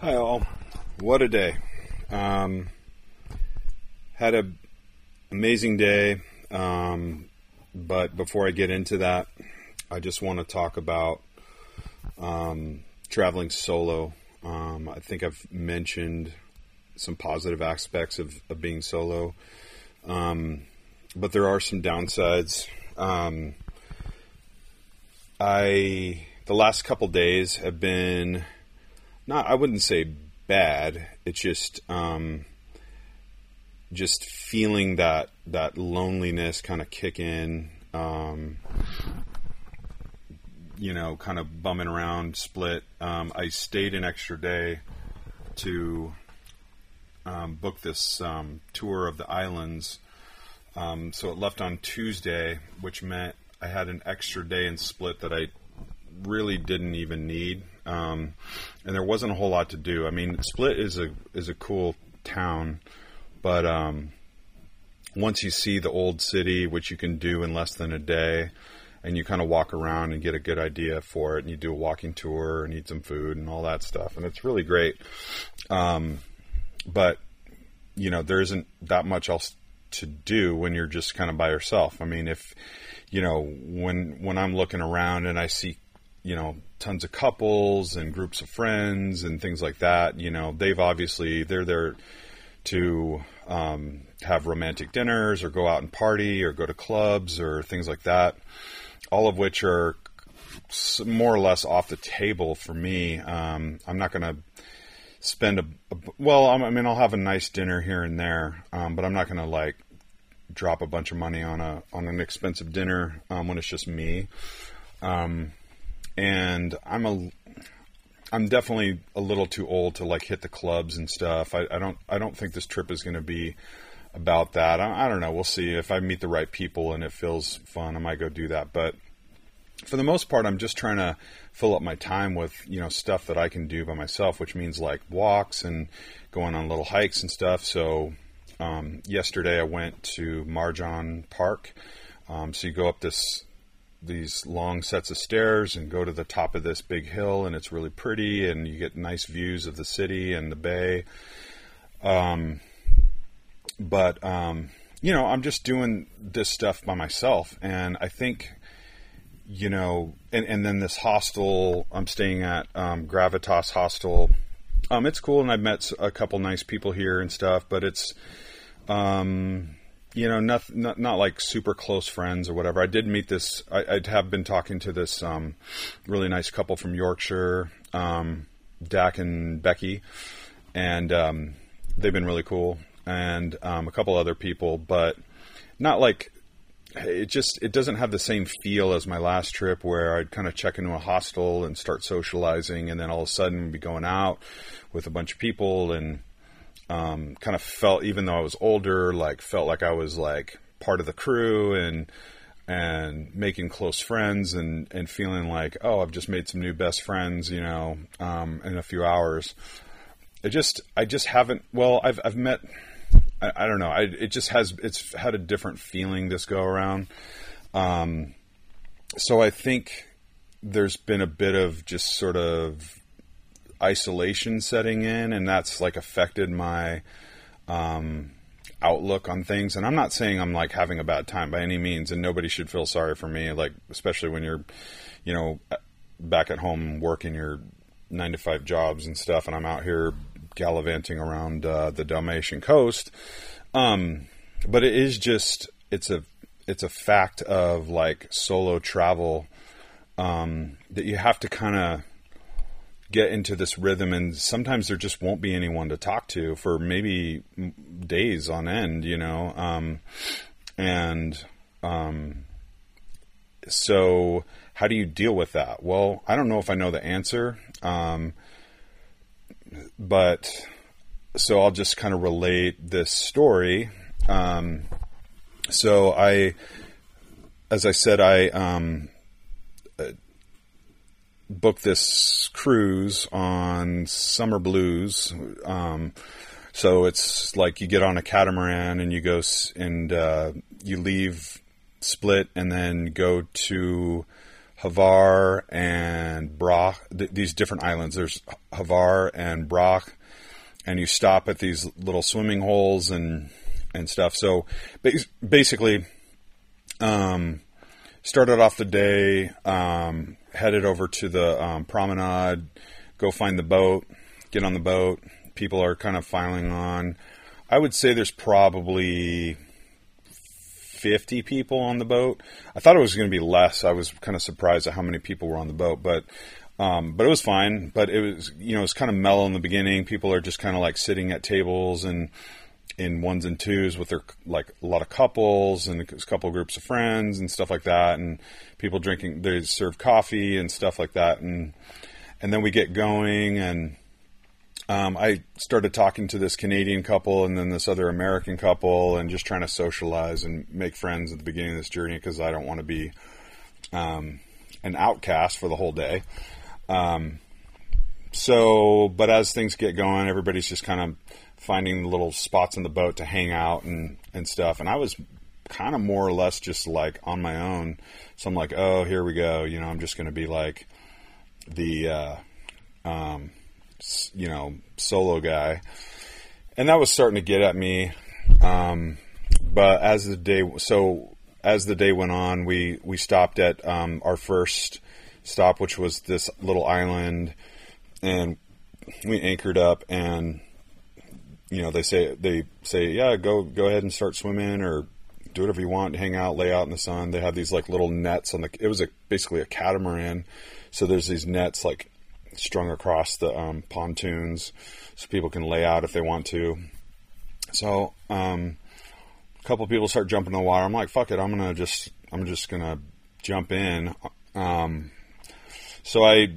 Hi all, what a day. Had an amazing day, but before I get into that, I just want to talk about traveling solo. I think I've mentioned some positive aspects of being solo, but there are some downsides. The last couple days have been... I wouldn't say bad. It's just feeling that loneliness kind of kick in, kind of bumming around, split. I stayed an extra day to book this tour of the islands. So it left on Tuesday, which meant I had an extra day in Split that I really didn't even need. And there wasn't a whole lot to do. I mean, Split is a cool town, but once you see the old city, which you can do in less than a day, and you kind of walk around and get a good idea for it, and you do a walking tour and eat some food and all that stuff, and it's really great. But there isn't that much else to do when you're just kind of by yourself. I mean, if when I'm looking around and I see tons of couples and groups of friends and things like that, they've obviously, they're there to have romantic dinners or go out and party or go to clubs or things like that, all of which are more or less off the table for me. I'm not going to spend I'll have a nice dinner here and there, but I'm not going to drop a bunch of money on an expensive dinner when it's just me. And I'm definitely a little too old to hit the clubs and stuff. I don't think this trip is going to be about that. I don't know. We'll see. If I meet the right people and it feels fun, I might go do that. But for the most part, I'm just trying to fill up my time with, stuff that I can do by myself, which means walks and going on little hikes and stuff. So, yesterday I went to Marjon Park. So you go up these long sets of stairs and go to the top of this big hill, and it's really pretty and you get nice views of the city and the bay. I'm just doing this stuff by myself, and I think, and then this hostel I'm staying at, Gravitas Hostel, it's cool, and I've met a couple nice people here and stuff, but it's, not like super close friends or whatever. I did meet this, I have been talking to this really nice couple from Yorkshire, Dak and Becky, and they've been really cool, and a couple other people, but not like, it doesn't have the same feel as my last trip where I'd kind of check into a hostel and start socializing, and then all of a sudden be going out with a bunch of people, and kind of felt, even though I was older, felt like I was part of the crew and making close friends and feeling I've just made some new best friends, in a few hours. It's had a different feeling this go around. So I think there's been a bit of just sort of isolation setting in, and that's affected my outlook on things. And I'm not saying I'm having a bad time by any means, and nobody should feel sorry for me, especially when you're back at home working your 9-to-5 jobs and stuff, and I'm out here gallivanting around the Dalmatian coast, but it is just, it's a fact of solo travel, that you have to kind of get into this rhythm, and sometimes there just won't be anyone to talk to for maybe days on end, so how do you deal with that? Well, I don't know if I know the answer. So I'll just kind of relate this story. So I, as I said, I booked this cruise on Summer Blues. So it's you get on a catamaran and you go and you leave Split and then go to Hvar and Brač, these different islands. There's Hvar and Brač, and you stop at these little swimming holes and stuff. So basically, started off the day, headed over to the promenade, go find the boat, get on the boat. People are kind of filing on. I would say there's probably 50 people on the boat. I thought it was going to be less. I was kind of surprised at how many people were on the boat, but it was fine. But it was, you know, it's kind of mellow in the beginning. People are just kind of like sitting at tables and in ones and twos with their, like, a lot of couples and a couple groups of friends and stuff like that. And people drinking, they serve coffee and stuff like that. And then we get going, and I started talking to this Canadian couple and then this other American couple, and just trying to socialize and make friends at the beginning of this journey, because I don't want to be an outcast for the whole day. But as things get going, everybody's just kind of finding little spots on the boat to hang out and stuff. And I was kind of more or less just like on my own. So I'm like, oh, here we go. You know, I'm just going to be like the solo guy. And that was starting to get at me. But as the day went on, we stopped at, our first stop, which was this little island, and we anchored up, and, you know, they say, yeah, go ahead and start swimming or do whatever you want, hang out, lay out in the sun. They have these like little nets basically a catamaran. So there's these nets like strung across the pontoons, so people can lay out if they want to. So a couple of people start jumping in the water. I'm like, fuck it, I'm just gonna jump in. So I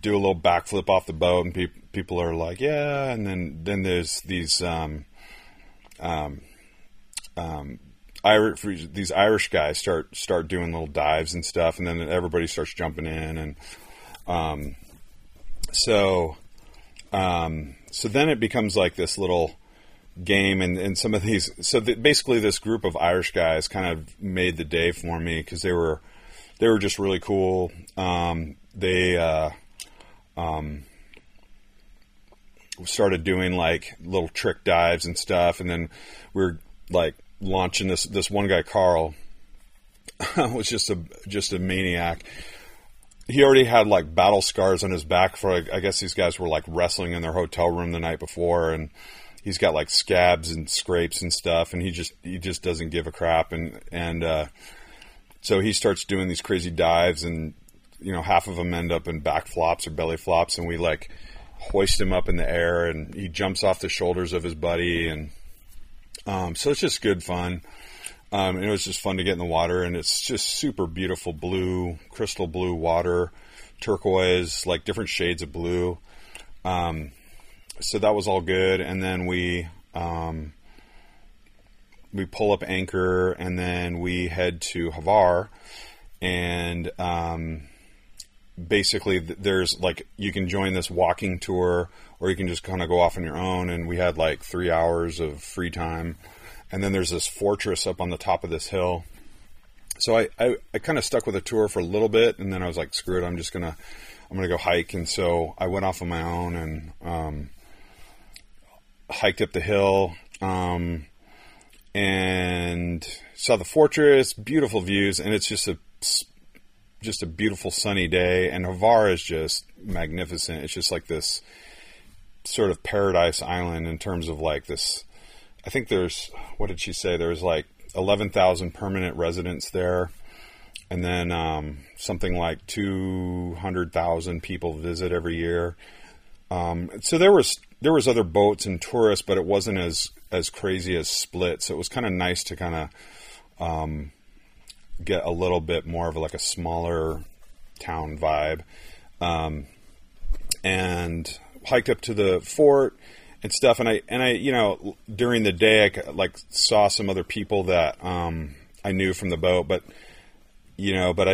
do a little backflip off the boat, and people are like, yeah. And then there's these Irish guys start doing little dives and stuff, and then everybody starts jumping in, and so then it becomes like this little game, and some of these, basically this group of Irish guys kind of made the day for me, 'cause they were just really cool. They started doing like little trick dives and stuff. And then we were like launching this one guy, Carl, was just a maniac. He already had like battle scars on his back for, like, I guess these guys were like wrestling in their hotel room the night before, and he's got like scabs and scrapes and stuff, and he just doesn't give a crap. And so he starts doing these crazy dives, and, you know, half of them end up in back flops or belly flops, and we like hoist him up in the air, and he jumps off the shoulders of his buddy. And, so it's just good fun. And it was just fun to get in the water, and it's just super beautiful blue, crystal blue water, turquoise, like different shades of blue. So that was all good. And then we pull up anchor, and then we head to Hvar, and, basically there's like, you can join this walking tour, or you can just kind of go off on your own. And we had like 3 hours of free time. And then there's this fortress up on the top of this hill. So I kind of stuck with a tour for a little bit, and then I was like, screw it, I'm going to go hike. And so I went off on my own, and, hiked up the hill, and saw the fortress, beautiful views. And it's just a beautiful sunny day. And Hvar is just magnificent. It's just like this sort of paradise island in terms of like this, I think there's, what did she say? There's like 11,000 permanent residents there. And then, something like 200,000 people visit every year. So there was other boats and tourists, but it wasn't as crazy as Split. So it was kind of nice to kind of, get a little bit more of like a smaller town vibe. And hiked up to the fort and stuff. And I, you know, during the day, I like saw some other people that, I knew from the boat, but I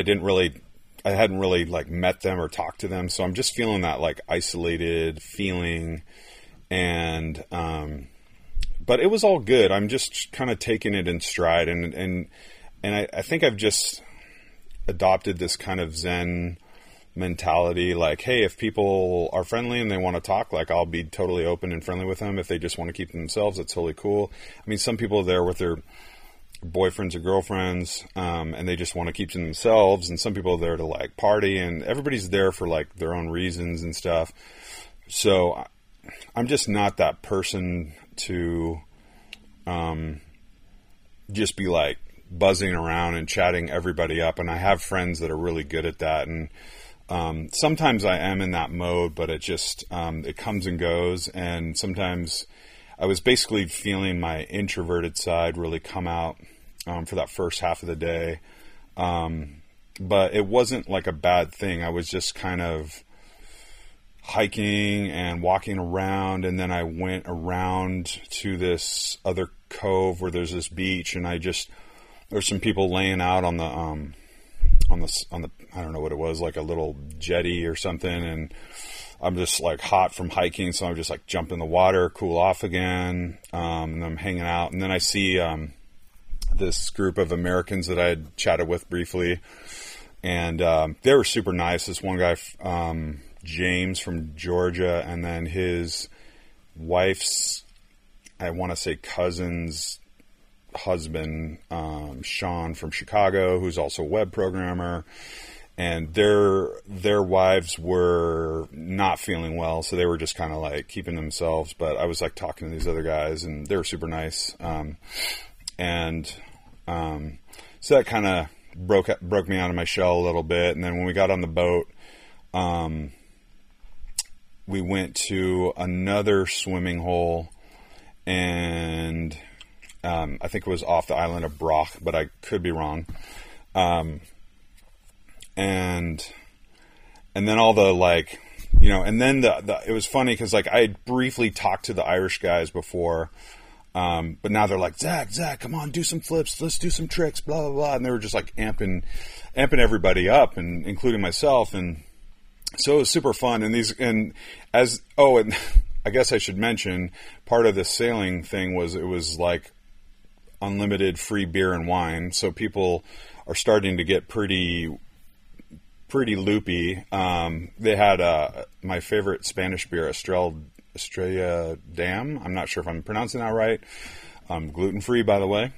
hadn't really like met them or talked to them. So I'm just feeling that like isolated feeling, and, but it was all good. I'm just kind of taking it in stride, and I think I've just adopted this kind of Zen mentality, like, hey, if people are friendly and they want to talk, like, I'll be totally open and friendly with them. If they just want to keep to themselves, that's totally cool. I mean, some people are there with their boyfriends or girlfriends, and they just want to keep to themselves. And some people are there to, like, party, and everybody's there for, like, their own reasons and stuff. So I'm just not that person to just be, like, buzzing around and chatting everybody up. And I have friends that are really good at that. And sometimes I am in that mode, but it just, it comes and goes. And sometimes I was basically feeling my introverted side really come out, for that first half of the day. But it wasn't like a bad thing. I was just kind of hiking and walking around. And then I went around to this other cove where there's this beach, and I just, there's some people laying out on the, I don't know what it was, like a little jetty or something. And I'm just like hot from hiking. So I'm just like jump in the water, cool off again. And I'm hanging out. And then I see, this group of Americans that I had chatted with briefly, and, they were super nice. This one guy, James from Georgia, and then his wife's, I want to say cousin's husband, Sean from Chicago, who's also a web programmer, and their wives were not feeling well. So they were just kind of like keeping themselves, but I was like talking to these other guys, and they were super nice. So that kind of broke me out of my shell a little bit. And then when we got on the boat, we went to another swimming hole, and I think it was off the island of Brač, but I could be wrong. And then all the, like, you know, and then it was funny because, like, I had briefly talked to the Irish guys before, but now they're like, Zach, come on, do some flips, let's do some tricks, blah, blah, blah. And they were just like amping everybody up, and including myself. And so it was super fun. And I guess I should mention, part of the sailing thing was, it was like unlimited free beer and wine. So people are starting to get pretty loopy. They had, my favorite Spanish beer, Estrella Dam. I'm not sure if I'm pronouncing that right. Gluten-free, by the way.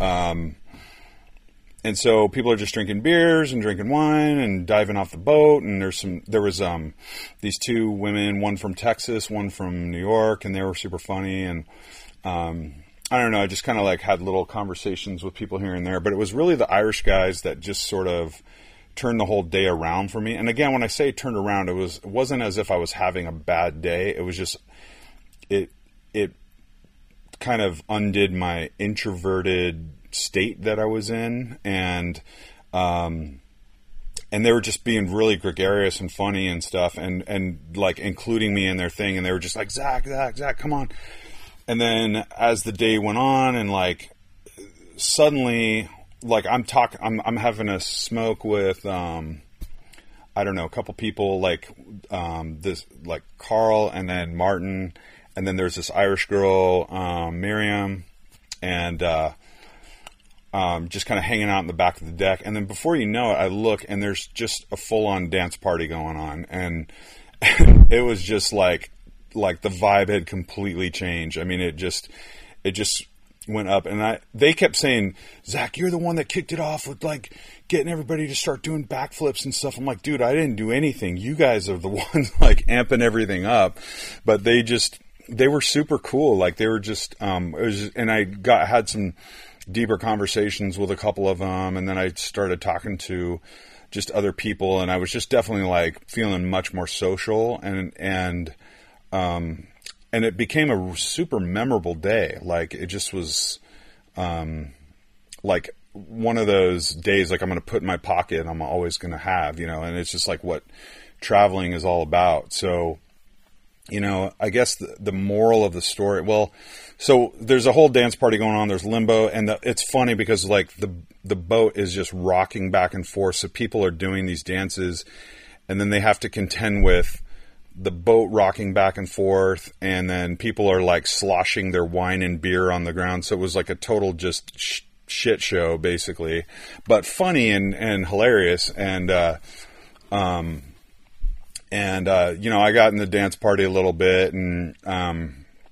And so people are just drinking beers and drinking wine and diving off the boat. And there was these two women, one from Texas, one from New York, and they were super funny. And, I don't know, I just kind of like had little conversations with people here and there, but it was really the Irish guys that just sort of turned the whole day around for me. And again, when I say turned around, it wasn't as if I was having a bad day. It was just, it kind of undid my introverted state that I was in, and they were just being really gregarious and funny and stuff, and like including me in their thing, and they were just like, Zach, come on. And then as the day went on, and like suddenly, like I'm having a smoke with I don't know, a couple people, like this, like Carl, and then Martin, and then there's this Irish girl, Miriam, and just kind of hanging out in the back of the deck. And then before you know it, I look, and there's just a full on dance party going on. And it was just like the vibe had completely changed. I mean, it just went up, and they kept saying, Zach, you're the one that kicked it off with like getting everybody to start doing backflips and stuff. I'm like, dude, I didn't do anything. You guys are the ones like amping everything up, but they were super cool. Like they were just, and I had some deeper conversations with a couple of them, and then I started talking to just other people, and I was just definitely like feeling much more social, and it became a super memorable day. Like it just was like one of those days like I'm going to put in my pocket and I'm always going to have, you know, and it's just like what traveling is all about. So, you know, I guess the moral of the story, well, so there's a whole dance party going on. There's limbo, and it's funny because like the boat is just rocking back and forth. So people are doing these dances, and then they have to contend with the boat rocking back and forth. And then people are like sloshing their wine and beer on the ground. So it was like a total just shit show, basically, but funny and hilarious. And you know, I got in the dance party a little bit, and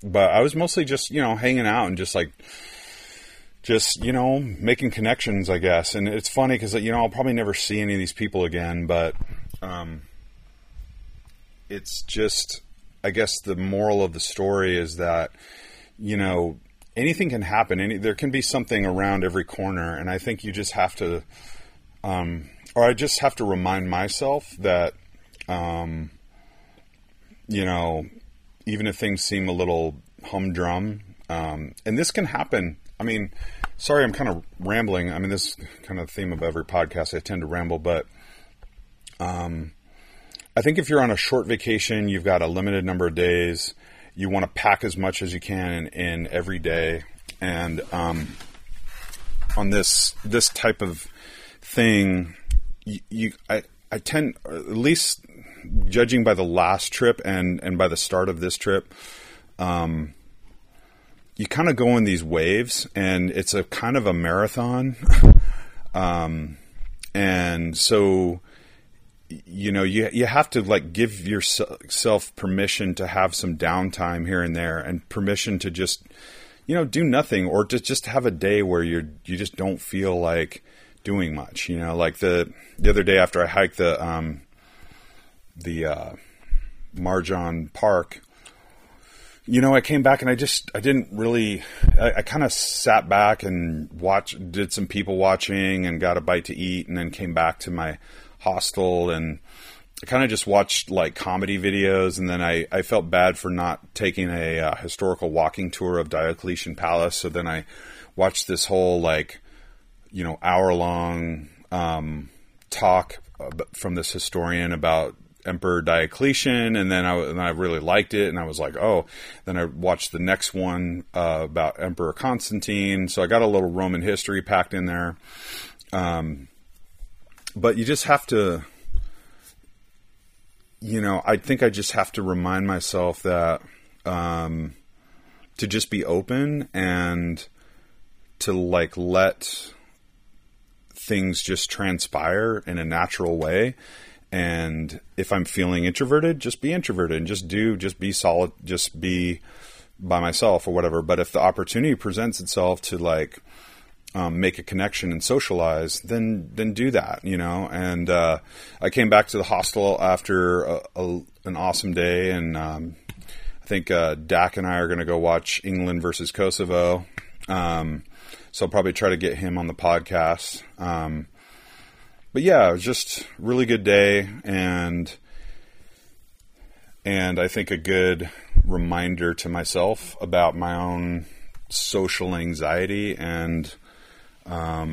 but I was mostly just, you know, hanging out and just like, just, you know, making connections, I guess. And it's funny because, you know, I'll probably never see any of these people again, but it's just, I guess the moral of the story is that, you know, anything can happen. There can be something around every corner, and I think you just have to, or I just have to remind myself that, you know, even if things seem a little humdrum, and this can happen. I mean, sorry, I'm kind of rambling. I mean, this kind of theme of every podcast, I tend to ramble, but I think if you're on a short vacation, you've got a limited number of days, you want to pack as much as you can in every day. And on this type of thing, I tend, at least judging by the last trip and by the start of this trip, you kind of go in these waves, and it's a kind of a marathon. And so, you know, you have to like give yourself permission to have some downtime here and there, and permission to just, you know, do nothing, or to just have a day where you just don't feel like doing much, you know, like the other day after I hiked the Marjon Park, you know, I came back and I didn't really, I kind of sat back and did some people watching and got a bite to eat, and then came back to my hostel and I kind of just watched like comedy videos. And then I felt bad for not taking a historical walking tour of Diocletian Palace. So then I watched this whole, like, you know, hour long talk from this historian about Emperor Diocletian, and then I really liked it, and I was like, oh. Then I watched the next one about Emperor Constantine, so I got a little Roman history packed in there. But you just have to, you know, I think I just have to remind myself that to just be open and to like let things just transpire in a natural way. And if I'm feeling introverted, just be introverted and just be solid, just be by myself or whatever. But if the opportunity presents itself to like, make a connection and socialize, then do that, you know? And, I came back to the hostel after an awesome day. And, I think, Dak and I are going to go watch England versus Kosovo. So I'll probably try to get him on the podcast. But yeah, it was just a really good day, and I think a good reminder to myself about my own social anxiety and how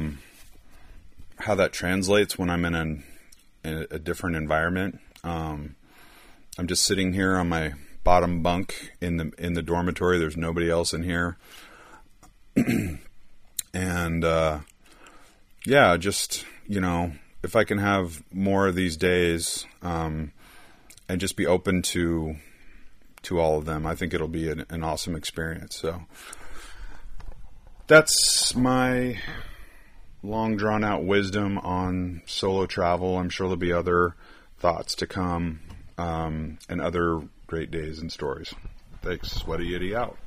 that translates when I'm in a different environment. I'm just sitting here on my bottom bunk in the dormitory. There's nobody else in here, and yeah, just, you know, if I can have more of these days, and just be open to all of them, I think it'll be an awesome experience. So that's my long drawn out wisdom on solo travel. I'm sure there'll be other thoughts to come, and other great days and stories. Thanks. Sweaty Yeti out.